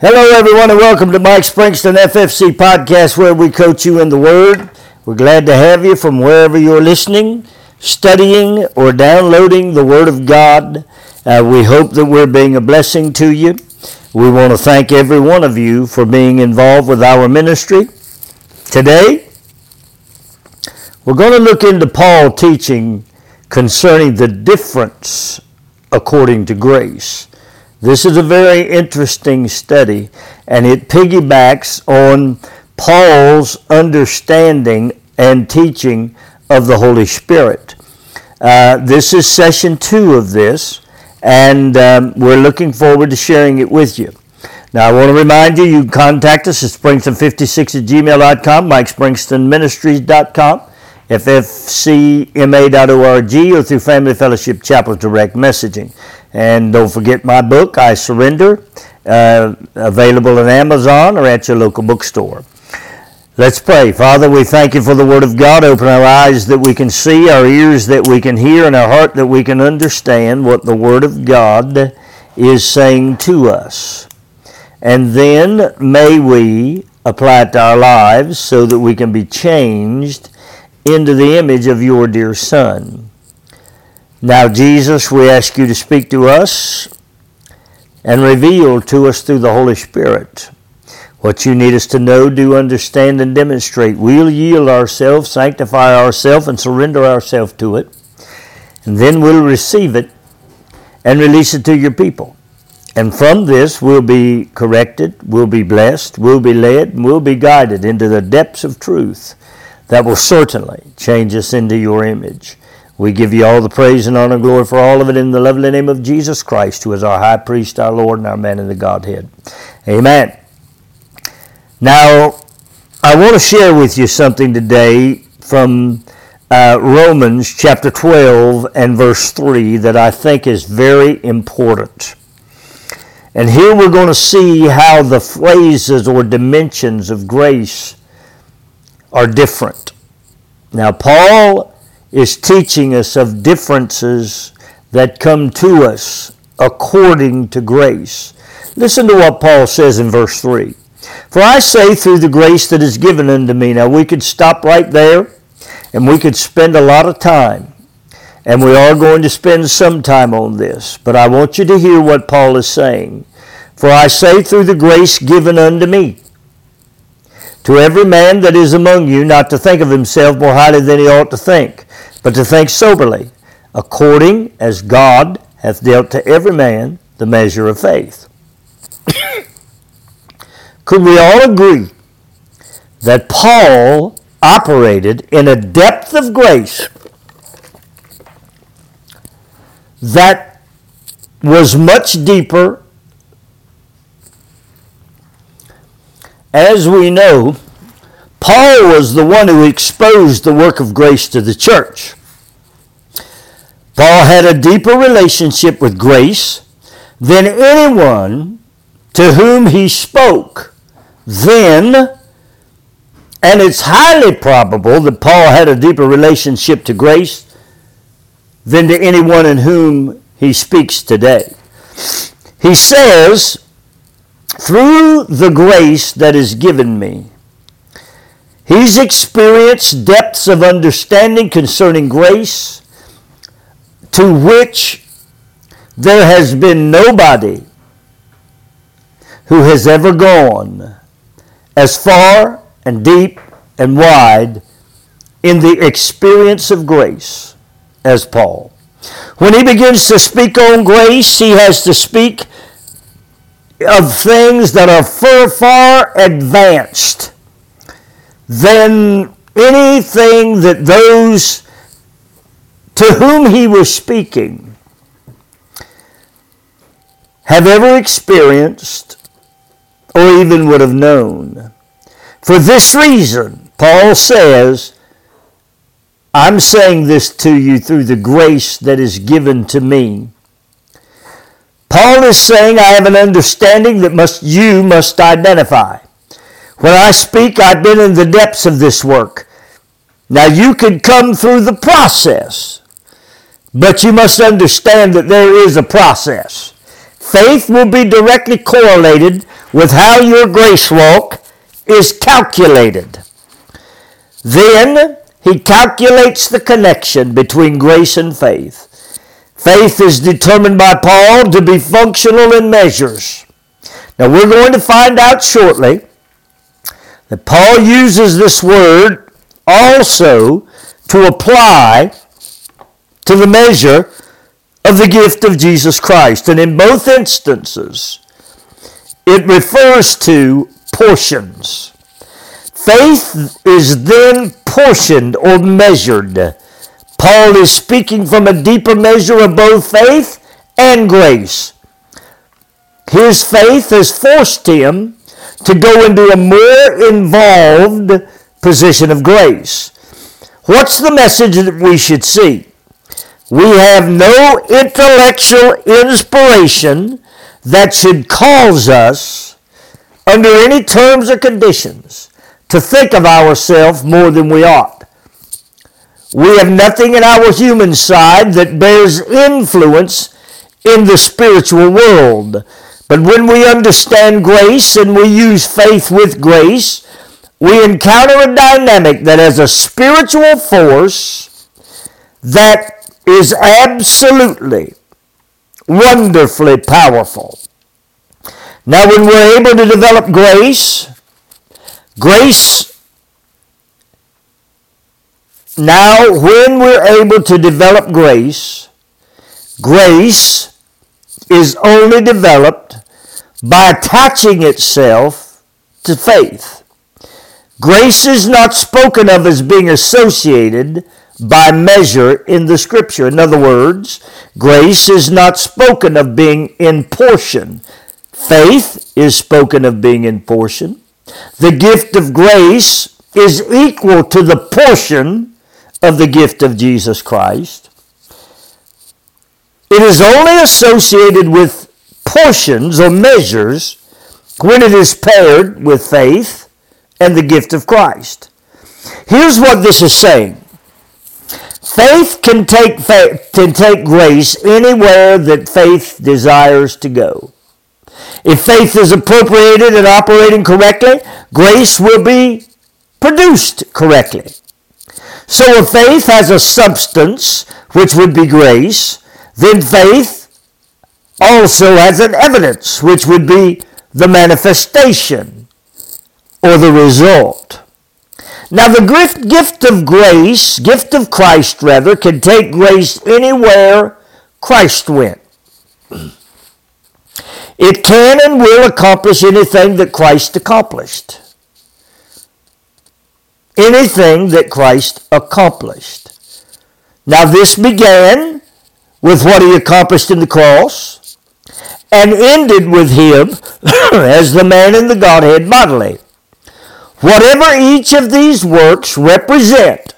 Hello everyone and welcome to Mike Springston FFC Podcast, where we coach you in the Word. We're glad to have you from wherever you're listening, studying, or downloading the Word of God. We hope that we're being a blessing to you. We want to thank every one of you for being involved with our ministry. Today, we're going to look into Paul's teaching concerning the difference according to grace. This is a very interesting study, and it piggybacks on Paul's understanding and teaching of the Holy Spirit. This is session 2 of this, and we're looking forward to sharing it with you. Now, I want to remind you, you can contact us at springston56@gmail.com, mikespringstonministries.com, ffcma.org, or through Family Fellowship Chapel direct messaging. And don't forget my book, I Surrender, available on Amazon or at your local bookstore. Let's pray. Father, we thank you for the Word of God. Open our eyes that we can see, our ears that we can hear, and our heart that we can understand what the Word of God is saying to us. And then may we apply it to our lives so that we can be changed into the image of your dear Son. Now, Jesus, we ask you to speak to us and reveal to us through the Holy Spirit what you need us to know, do, understand, and demonstrate. We'll yield ourselves, sanctify ourselves, and surrender ourselves to it. And then we'll receive it and release it to your people. And from this, we'll be corrected, we'll be blessed, we'll be led, and we'll be guided into the depths of truth that will certainly change us into your image. We give you all the praise and honor and glory for all of it in the lovely name of Jesus Christ, who is our high priest, our Lord, and our man in the Godhead. Amen. Now, I want to share with you something today from Romans chapter 12 and verse 3 that I think is very important. And here we're going to see how the phrases or dimensions of grace are different. Now, Paul is teaching us of differences that come to us according to grace. Listen to what Paul says in verse 3. For I say through the grace that is given unto me. Now we could stop right there, and we could spend a lot of time, and we are going to spend some time on this, but I want you to hear what Paul is saying. For I say through the grace given unto me, to every man that is among you, not to think of himself more highly than he ought to think, but to think soberly, according as God hath dealt to every man the measure of faith. Could we all agree that Paul operated in a depth of grace that was much deeper? As we know, Paul was the one who exposed the work of grace to the church. Paul had a deeper relationship with grace than anyone to whom he spoke then, and it's highly probable that Paul had a deeper relationship to grace than to anyone in whom he speaks today. He says, through the grace that is given me. He's experienced depths of understanding concerning grace to which there has been nobody who has ever gone as far and deep and wide in the experience of grace as Paul. When he begins to speak on grace, he has to speak of things that are far advanced than anything that those to whom he was speaking have ever experienced or even would have known. For this reason, Paul says, I'm saying this to you through the grace that is given to me. Paul is saying, I have an understanding that you must identify. When I speak, I've been in the depths of this work. Now, you can come through the process, but you must understand that there is a process. faith will be directly correlated with how your grace walk is calculated. Then, he calculates the connection between grace and faith. Faith is determined by Paul to be functional in measures. Now, we're going to find out shortly that Paul uses this word also to apply to the measure of the gift of Jesus Christ. And in both instances, it refers to portions. Faith is then portioned or measured. Paul is speaking from a deeper measure of both faith and grace. His faith has forced him to go into a more involved position of grace. What's the message that we should see? We have no intellectual inspiration that should cause us, under any terms or conditions, to think of ourselves more than we ought. We have nothing in our human side that bears influence in the spiritual world. But when we understand grace and we use faith with grace, we encounter a dynamic that has a spiritual force that is absolutely, wonderfully powerful. Now, when we're able to develop grace, grace is only developed by attaching itself to faith. Grace is not spoken of as being associated by measure in the Scripture. In other words, grace is not spoken of being in portion. Faith is spoken of being in portion. The gift of grace is equal to the portion of the gift of Jesus Christ. It is only associated with portions or measures when it is paired with faith and the gift of Christ. Here's what this is saying. Faith can take grace anywhere that faith desires to go. If faith is appropriated and operating correctly, grace will be produced correctly. So if faith has a substance, which would be grace, then faith also has an evidence, which would be the manifestation or the result. Now, the gift of Christ, can take grace anywhere Christ went. It can and will accomplish anything that Christ accomplished. Now, this began with what he accomplished in the cross, and ended with him as the man in the Godhead bodily. Whatever each of these works represent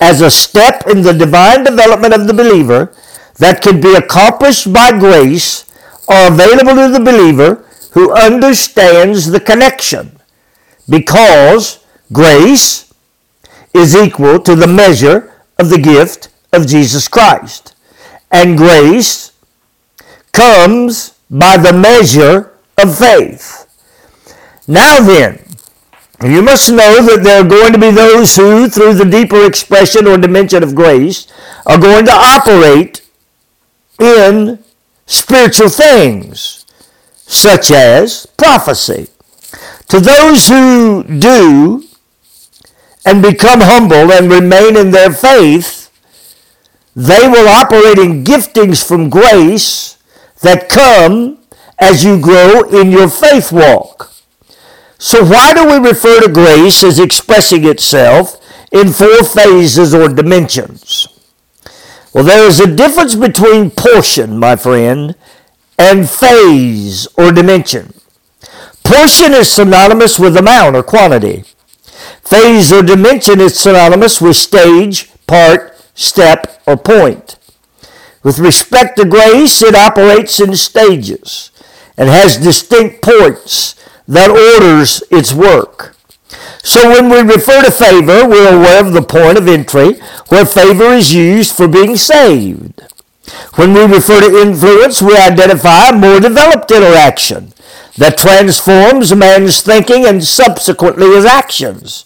as a step in the divine development of the believer that can be accomplished by grace are available to the believer who understands the connection, because grace is equal to the measure of the gift of Jesus Christ, and grace comes by the measure of faith. Now then, you must know that there are going to be those who, through the deeper expression or dimension of grace, are going to operate in spiritual things, such as prophecy. To those who do and become humble and remain in their faith, they will operate in giftings from grace that come as you grow in your faith walk. So why do we refer to grace as expressing itself in four phases or dimensions? Well, there is a difference between portion, my friend, and phase or dimension. Portion is synonymous with amount or quantity. Phase or dimension is synonymous with stage, part, step, or point. With respect to grace, it operates in stages and has distinct points that orders its work. So when we refer to favor, we're aware of the point of entry where favor is used for being saved. When we refer to influence, we identify a more developed interaction that transforms a man's thinking and subsequently his actions.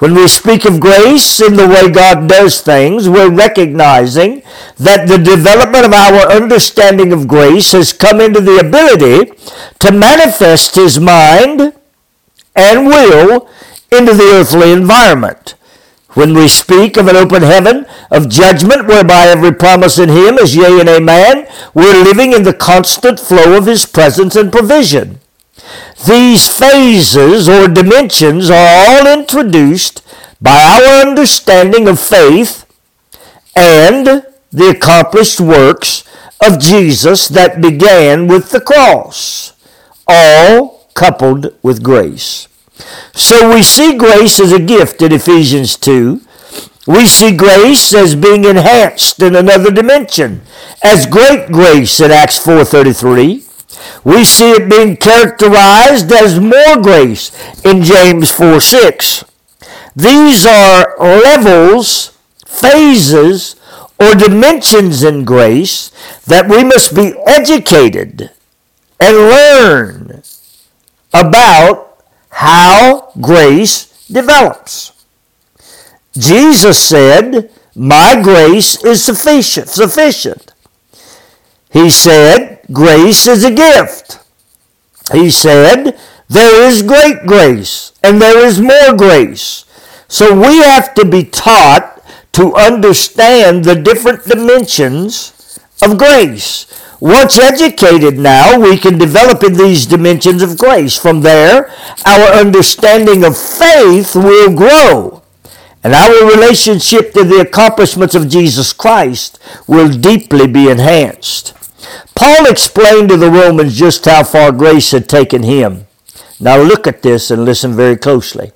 When we speak of grace in the way God does things, we're recognizing that the development of our understanding of grace has come into the ability to manifest his mind and will into the earthly environment. When we speak of an open heaven, of judgment whereby every promise in him is yea and amen, we're living in the constant flow of his presence and provision. These phases or dimensions are all introduced by our understanding of faith and the accomplished works of Jesus that began with the cross, all coupled with grace. So we see grace as a gift in Ephesians 2. We see grace as being enhanced in another dimension, as great grace in Acts 4:33. We see it being characterized as more grace in James 4:6. These are levels, phases, or dimensions in grace that we must be educated and learn about how grace develops. Jesus said, "My grace is sufficient. He said, "Grace is a gift." He said, "There is great grace, and there is more grace." So we have to be taught to understand the different dimensions of grace. Once educated now, we can develop in these dimensions of grace. From there, our understanding of faith will grow, and our relationship to the accomplishments of Jesus Christ will deeply be enhanced. Paul explained to the Romans just how far grace had taken him. Now look at this and listen very closely.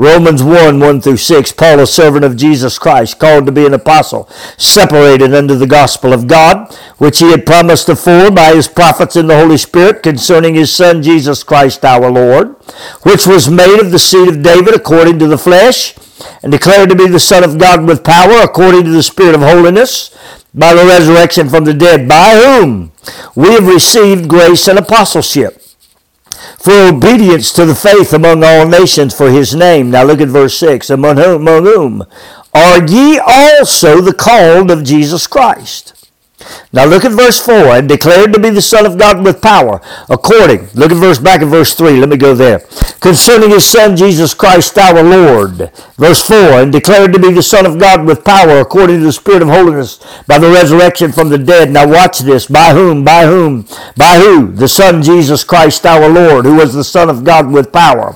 Romans 1:1-6, Paul, a servant of Jesus Christ, called to be an apostle, separated unto the gospel of God, which he had promised afore by his prophets in the Holy Spirit concerning his Son Jesus Christ our Lord, which was made of the seed of David according to the flesh, and declared to be the Son of God with power according to the Spirit of holiness, by the resurrection from the dead, by whom we have received grace and apostleship for obedience to the faith among all nations for his name. Now look at verse 6. Among whom are ye also the called of Jesus Christ. Now look at verse 4. And declared to be the Son of God with power, according. Look at verse 3. Let me go there. Concerning his Son Jesus Christ our Lord. Verse 4. And declared to be the Son of God with power, according to the Spirit of holiness, by the resurrection from the dead. Now watch this. By who? The Son Jesus Christ our Lord, who was the Son of God with power.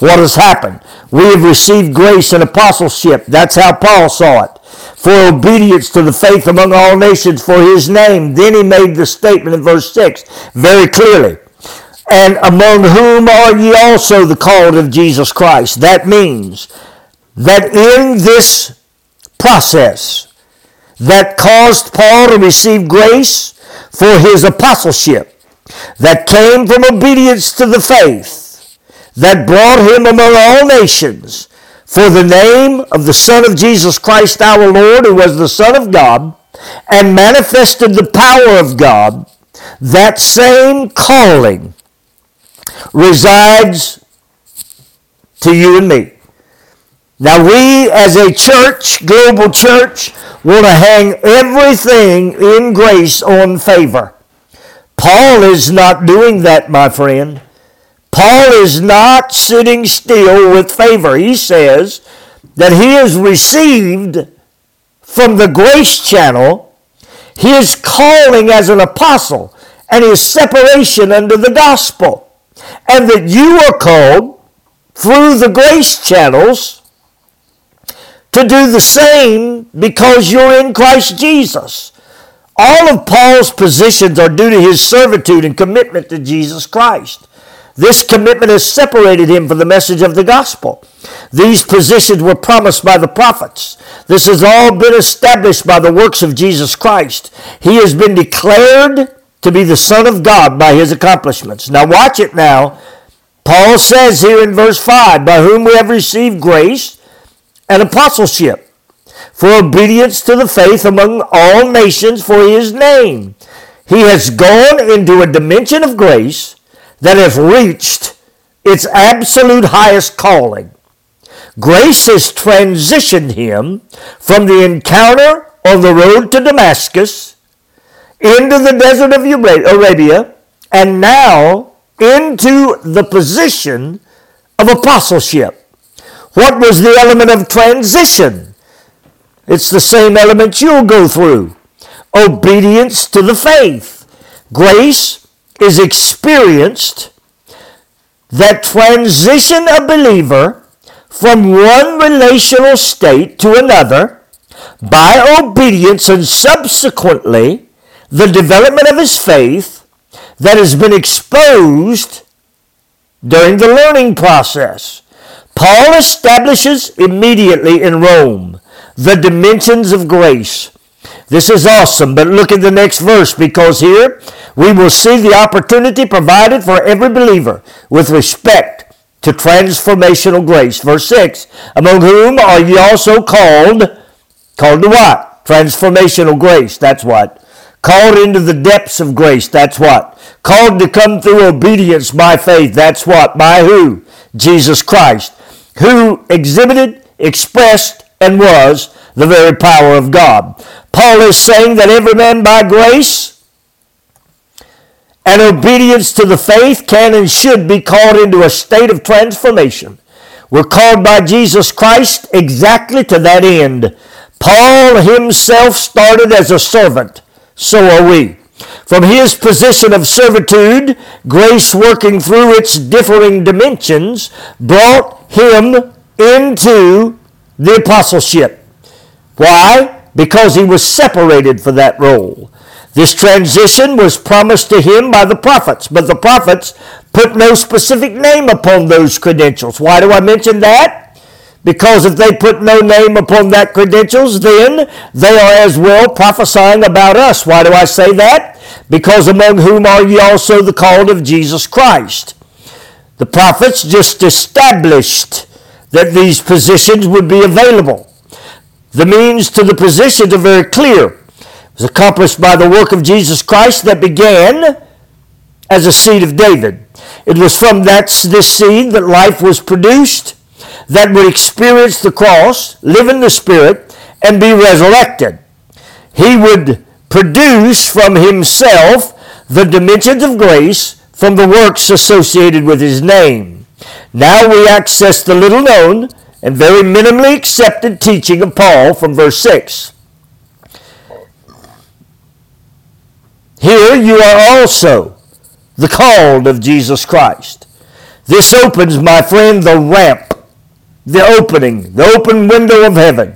What has happened? We have received grace and apostleship. That's how Paul saw it. For obedience to the faith among all nations for his name. Then he made the statement in verse 6 very clearly. And among whom are ye also the called of Jesus Christ? That means that in this process that caused Paul to receive grace for his apostleship, that came from obedience to the faith, that brought him among all nations for the name of the Son of Jesus Christ our Lord, who was the Son of God, and manifested the power of God, that same calling resides to you and me. Now we as a church, global church, want to hang everything in grace on favor. Paul is not doing that, my friend. Paul is not sitting still with favor. He says that he has received from the grace channel his calling as an apostle and his separation under the gospel, and that you are called through the grace channels to do the same because you're in Christ Jesus. All of Paul's positions are due to his servitude and commitment to Jesus Christ. This commitment has separated him from the message of the gospel. These positions were promised by the prophets. This has all been established by the works of Jesus Christ. He has been declared to be the Son of God by his accomplishments. Now watch it now. Paul says here in verse 5, by whom we have received grace and apostleship for obedience to the faith among all nations for his name. He has gone into a dimension of grace that has reached its absolute highest calling. Grace has transitioned him from the encounter on the road to Damascus into the desert of Arabia and now into the position of apostleship. What was the element of transition? It's the same element you'll go through. Obedience to the faith. Grace is experienced. That transition a believer from one relational state to another by obedience and subsequently the development of his faith that has been exposed during the learning process. Paul establishes immediately in Rome the dimensions of grace. This is awesome, but look at the next verse, because here we will see the opportunity provided for every believer with respect to transformational grace. Verse 6, among whom are ye also called to what? Transformational grace, that's what. Called into the depths of grace, that's what. Called to come through obedience by faith, that's what. By who? Jesus Christ, who exhibited, expressed, and was the very power of God. Paul is saying that every man by grace and obedience to the faith can and should be called into a state of transformation. We're called by Jesus Christ exactly to that end. Paul himself started as a servant. So are we. From his position of servitude, grace working through its differing dimensions brought him into the apostleship. Why? Because he was separated for that role. This transition was promised to him by the prophets, but the prophets put no specific name upon those credentials. Why do I mention that? Because if they put no name upon that credentials, then they are as well prophesying about us. Why do I say that? Because among whom are ye also the called of Jesus Christ. The prophets just established that these positions would be available. The means to the positions are very clear. It was accomplished by the work of Jesus Christ that began as a seed of David. It was from this seed that life was produced, that would experience the cross, live in the Spirit, and be resurrected. He would produce from himself the dimensions of grace from the works associated with his name. Now we access the little known and very minimally accepted teaching of Paul from verse 6. Here you are also the called of Jesus Christ. This opens, my friend, the ramp, the opening, the open window of heaven,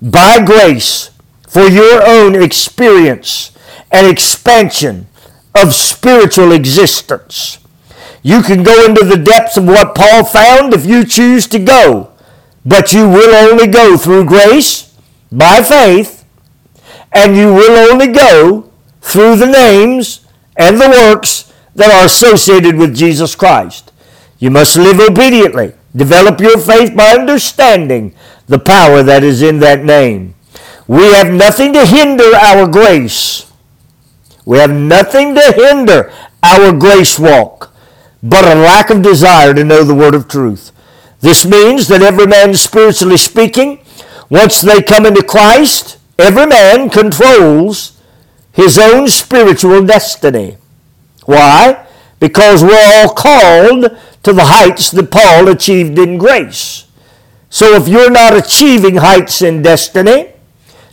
by grace for your own experience and expansion of spiritual existence. You can go into the depths of what Paul found if you choose to go. But you will only go through grace, by faith, and you will only go through the names and the works that are associated with Jesus Christ. You must live obediently. Develop your faith by understanding the power that is in that name. We have nothing to hinder our grace. We have nothing to hinder our grace walk, but a lack of desire to know the word of truth. This means that every man, spiritually speaking, once they come into Christ, every man controls his own spiritual destiny. Why? Because we're all called to the heights that Paul achieved in grace. So if you're not achieving heights in destiny,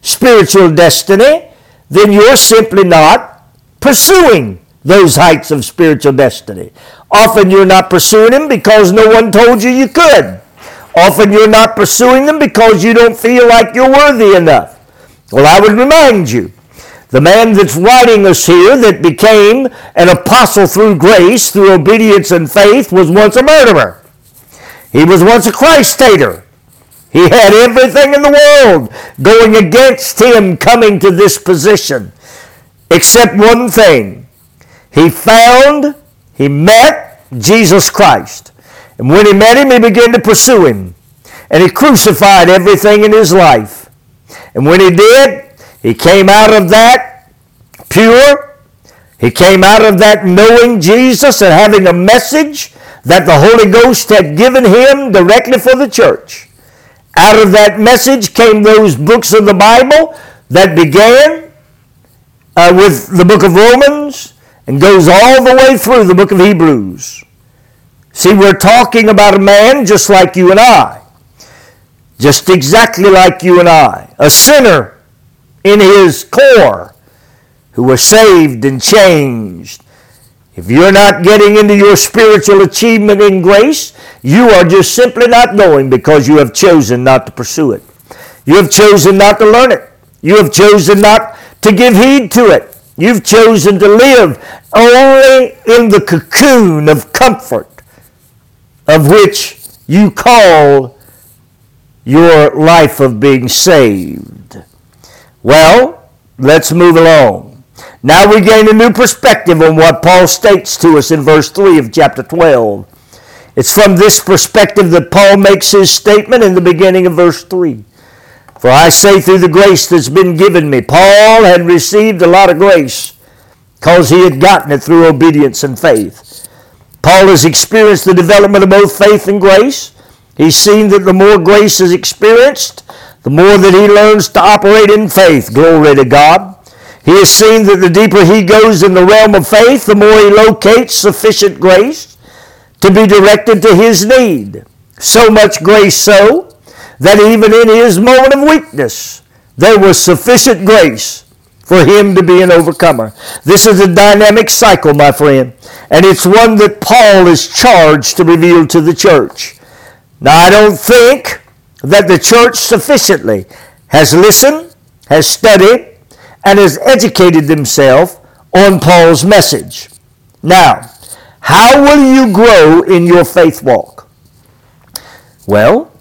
spiritual destiny, then you're simply not pursuing those heights of spiritual destiny. Often you're not pursuing them because no one told you you could. Often you're not pursuing them because you don't feel like you're worthy enough. Well, I would remind you, the man that's writing us here that became an apostle through grace, through obedience and faith, was once a murderer. He was once a Christ hater. He had everything in the world going against him coming to this position, except one thing. He met Jesus Christ. And when he met him, he began to pursue him. And he crucified everything in his life. And when he did, he came out of that pure. He came out of that knowing Jesus and having a message that the Holy Ghost had given him directly for the church. Out of that message came those books of the Bible that began with the book of Romans and goes all the way through the book of Hebrews. See, we're talking about a man just like you and I. Just exactly like you and I. A sinner in his core who was saved and changed. If you're not getting into your spiritual achievement in grace, you are just simply not going because you have chosen not to pursue it. You have chosen not to learn it. You have chosen not to give heed to it. You've chosen to live only in the cocoon of comfort of which you call your life of being saved. Well, let's move along. Now we gain a new perspective on what Paul states to us in verse 3 of chapter 12. It's from this perspective that Paul makes his statement in the beginning of verse 3. For I say through the grace that's been given me. Paul had received a lot of grace because he had gotten it through obedience and faith. Paul has experienced the development of both faith and grace. He's seen that the more grace is experienced, the more that he learns to operate in faith. Glory to God. He has seen that the deeper he goes in the realm of faith, the more he locates sufficient grace to be directed to his need. So much grace so that even in his moment of weakness, there was sufficient grace for him to be an overcomer. This is a dynamic cycle, my friend, and it's one that Paul is charged to reveal to the church. Now, I don't think that the church sufficiently has listened, has studied, and has educated themselves on Paul's message. Now, how will you grow in your faith walk? Well,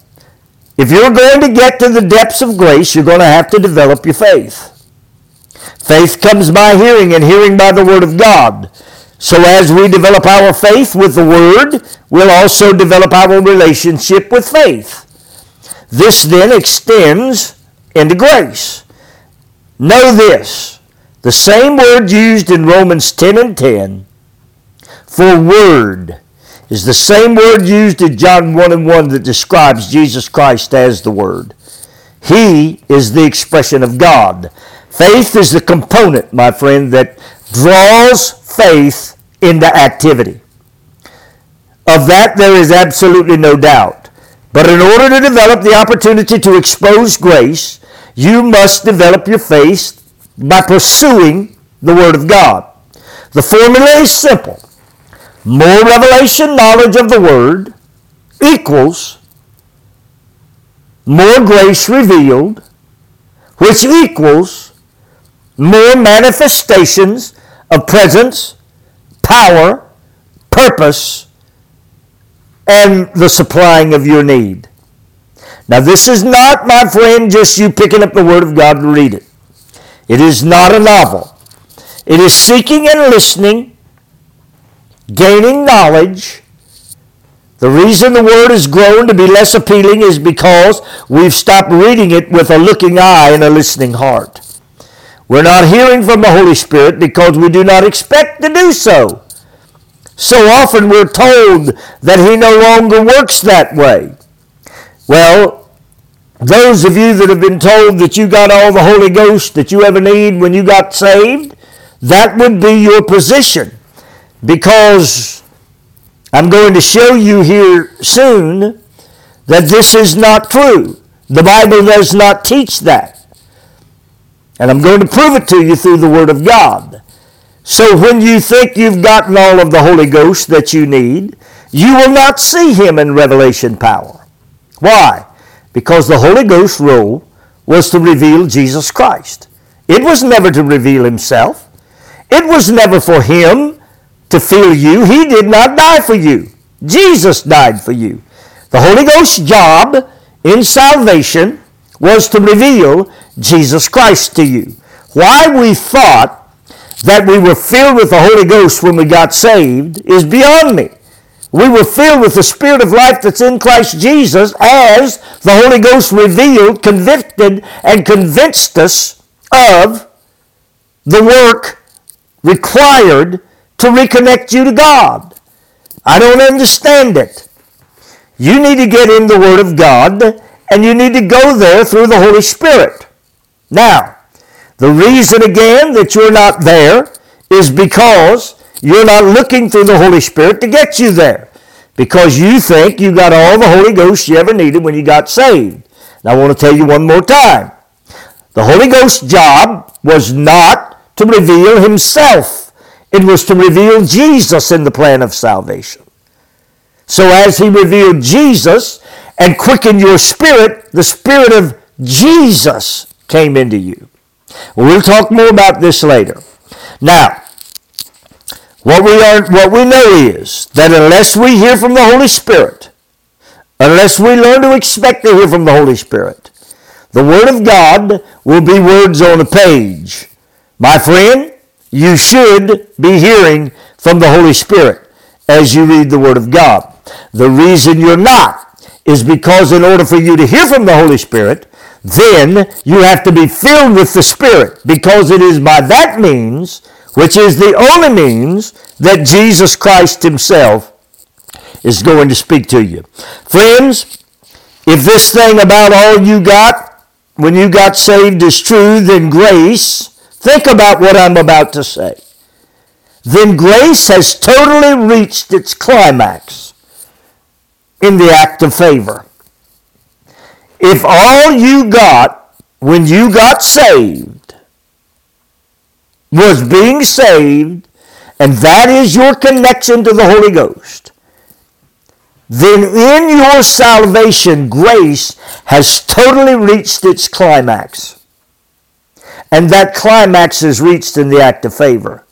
if you're going to get to the depths of grace, you're going to have to develop your faith. Faith comes by hearing, and hearing by the Word of God. So as we develop our faith with the Word, we'll also develop our relationship with faith. This then extends into grace. Know this, the same word used in Romans 10:10 for word is the same word used in John 1:1 that describes Jesus Christ as the Word. He is the expression of God. Faith is the component, my friend, that draws faith into activity. Of that, there is absolutely no doubt. But in order to develop the opportunity to expose grace, you must develop your faith by pursuing the Word of God. The formula is simple. More revelation knowledge of the Word equals more grace revealed, which equals more manifestations of presence, power, purpose, and the supplying of your need. Now, this is not, my friend, just you picking up the Word of God and read it. It is not a novel. It is seeking and listening, gaining knowledge. The reason the Word has grown to be less appealing is because we've stopped reading it with a looking eye and a listening heart. We're not hearing from the Holy Spirit because we do not expect to do so. So often we're told that He no longer works that way. Well, those of you that have been told that you got all the Holy Ghost that you ever need when you got saved, that would be your position. Because I'm going to show you here soon that this is not true. The Bible does not teach that. And I'm going to prove it to you through the Word of God. So when you think you've gotten all of the Holy Ghost that you need, you will not see Him in revelation power. Why? Because the Holy Ghost's role was to reveal Jesus Christ. It was never to reveal Himself. It was never for Him to fill you. He did not die for you. Jesus died for you. The Holy Ghost's job in salvation was to reveal Jesus Christ to you. Why we thought that we were filled with the Holy Ghost when we got saved is beyond me. We were filled with the Spirit of life that's in Christ Jesus as the Holy Ghost revealed, convicted, and convinced us of the work required to reconnect you to God. I don't understand it. You need to get in the Word of God, and you need to go there through the Holy Spirit. Now, the reason again that you're not there is because you're not looking through the Holy Spirit to get you there, because you think you got all the Holy Ghost you ever needed when you got saved. And I want to tell you one more time. The Holy Ghost's job was not to reveal himself. It was to reveal Jesus in the plan of salvation. So as he revealed Jesus and quickened your spirit, the Spirit of Jesus came into you. We'll talk more about this later. Now, what we know is that unless we hear from the Holy Spirit, unless we learn to expect to hear from the Holy Spirit, the Word of God will be words on a page. My friend, you should be hearing from the Holy Spirit as you read the Word of God. The reason you're not is because in order for you to hear from the Holy Spirit, then you have to be filled with the Spirit, because it is by that means, which is the only means, that Jesus Christ himself is going to speak to you. Friends, if this thing about all you got when you got saved is true, then grace, think about what I'm about to say, then grace has totally reached its climax in the act of favor. If all you got when you got saved was being saved, and that is your connection to the Holy Ghost, then in your salvation, grace has totally reached its climax. And that climax is reached in the act of favor.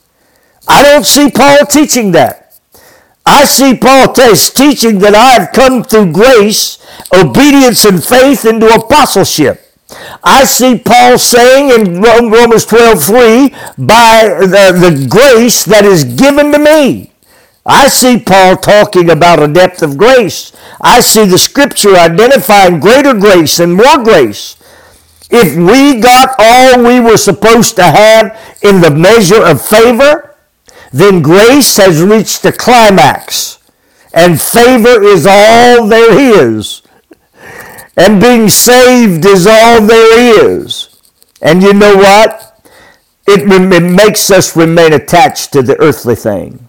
I don't see Paul teaching that. I see Paul teaching that I have come through grace, obedience, and faith into apostleship. I see Paul saying in Romans 12:3, by the grace that is given to me. I see Paul talking about a depth of grace. I see the Scripture identifying greater grace and more grace. If we got all we were supposed to have in the measure of favor, then grace has reached the climax, and favor is all there is. And being saved is all there is. And you know what? It makes us remain attached to the earthly thing.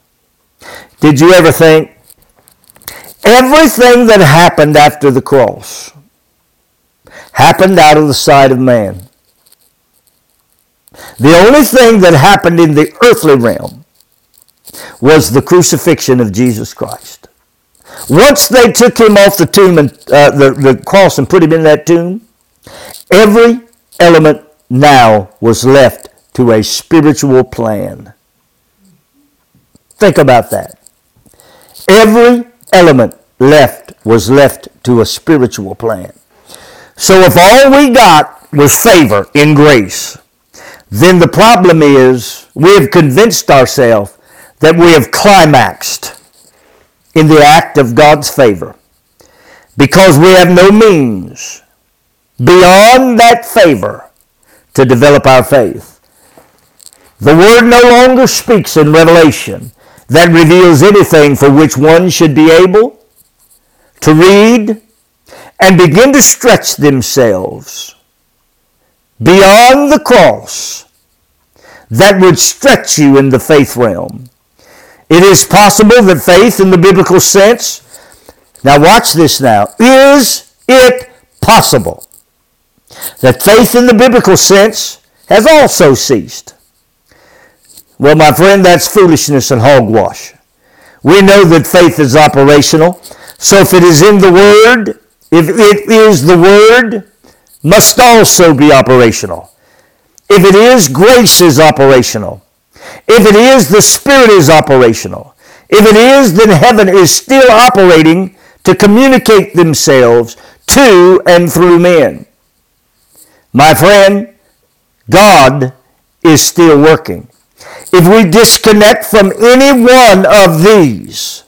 Did you ever think? Everything that happened after the cross happened out of the sight of man. The only thing that happened in the earthly realm was the crucifixion of Jesus Christ. Once they took him off the tomb and the cross and put him in that tomb, every element now was left to a spiritual plan. Think about that. Every element was left to a spiritual plan. So if all we got was favor in grace, then the problem is we have convinced ourselves that we have climaxed in the act of God's favor, because we have no means beyond that favor to develop our faith. The Word no longer speaks in Revelation that reveals anything for which one should be able to read and begin to stretch themselves beyond the cross that would stretch you in the faith realm. It is possible that faith in the biblical sense, now watch this now, is it possible that faith in the biblical sense has also ceased? Well, my friend, that's foolishness and hogwash. We know that faith is operational, so if it is in the Word, if it is the Word, must also be operational. If it is, grace is operational. If it is, the Spirit is operational. If it is, then heaven is still operating to communicate themselves to and through men. My friend, God is still working. If we disconnect from any one of these,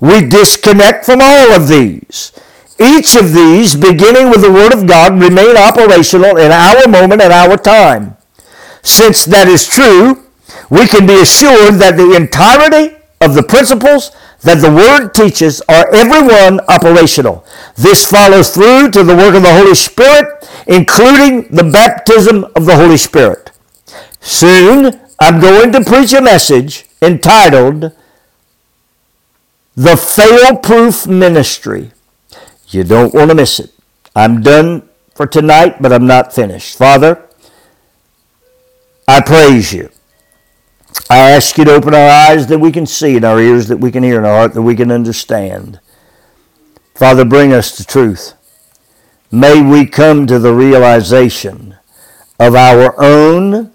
We disconnect from all of these. Each of these, beginning with the Word of God, remain operational in our moment and our time. Since that is true, we can be assured that the entirety of the principles that the Word teaches are every one operational. This follows through to the work of the Holy Spirit, including the baptism of the Holy Spirit. Soon, I'm going to preach a message entitled, The Fail-Proof Ministry. You don't want to miss it. I'm done for tonight, but I'm not finished. Father, I praise you. I ask you to open our eyes that we can see, and our ears that we can hear, and our heart that we can understand. Father, bring us to truth. May we come to the realization of our own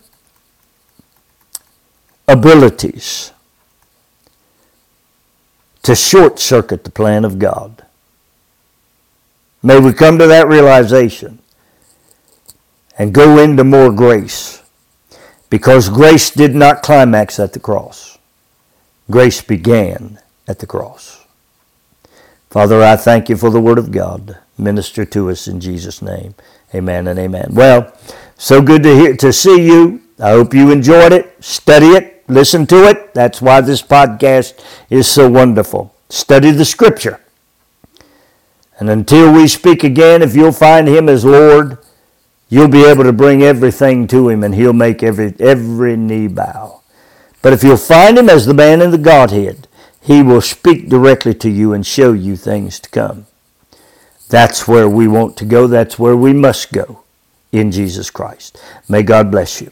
abilities to short-circuit the plan of God. May we come to that realization and go into more grace, because grace did not climax at the cross. Grace began at the cross. Father, I thank you for the Word of God. Minister to us in Jesus' name. Amen and amen. Well, so good to see you. I hope you enjoyed it. Study it. Listen to it. That's why this podcast is so wonderful. Study the Scripture. And until we speak again, if you'll find Him as Lord, you'll be able to bring everything to Him, and He'll make every knee bow. But if you'll find Him as the man in the Godhead, He will speak directly to you and show you things to come. That's where we want to go. That's where we must go in Jesus Christ. May God bless you.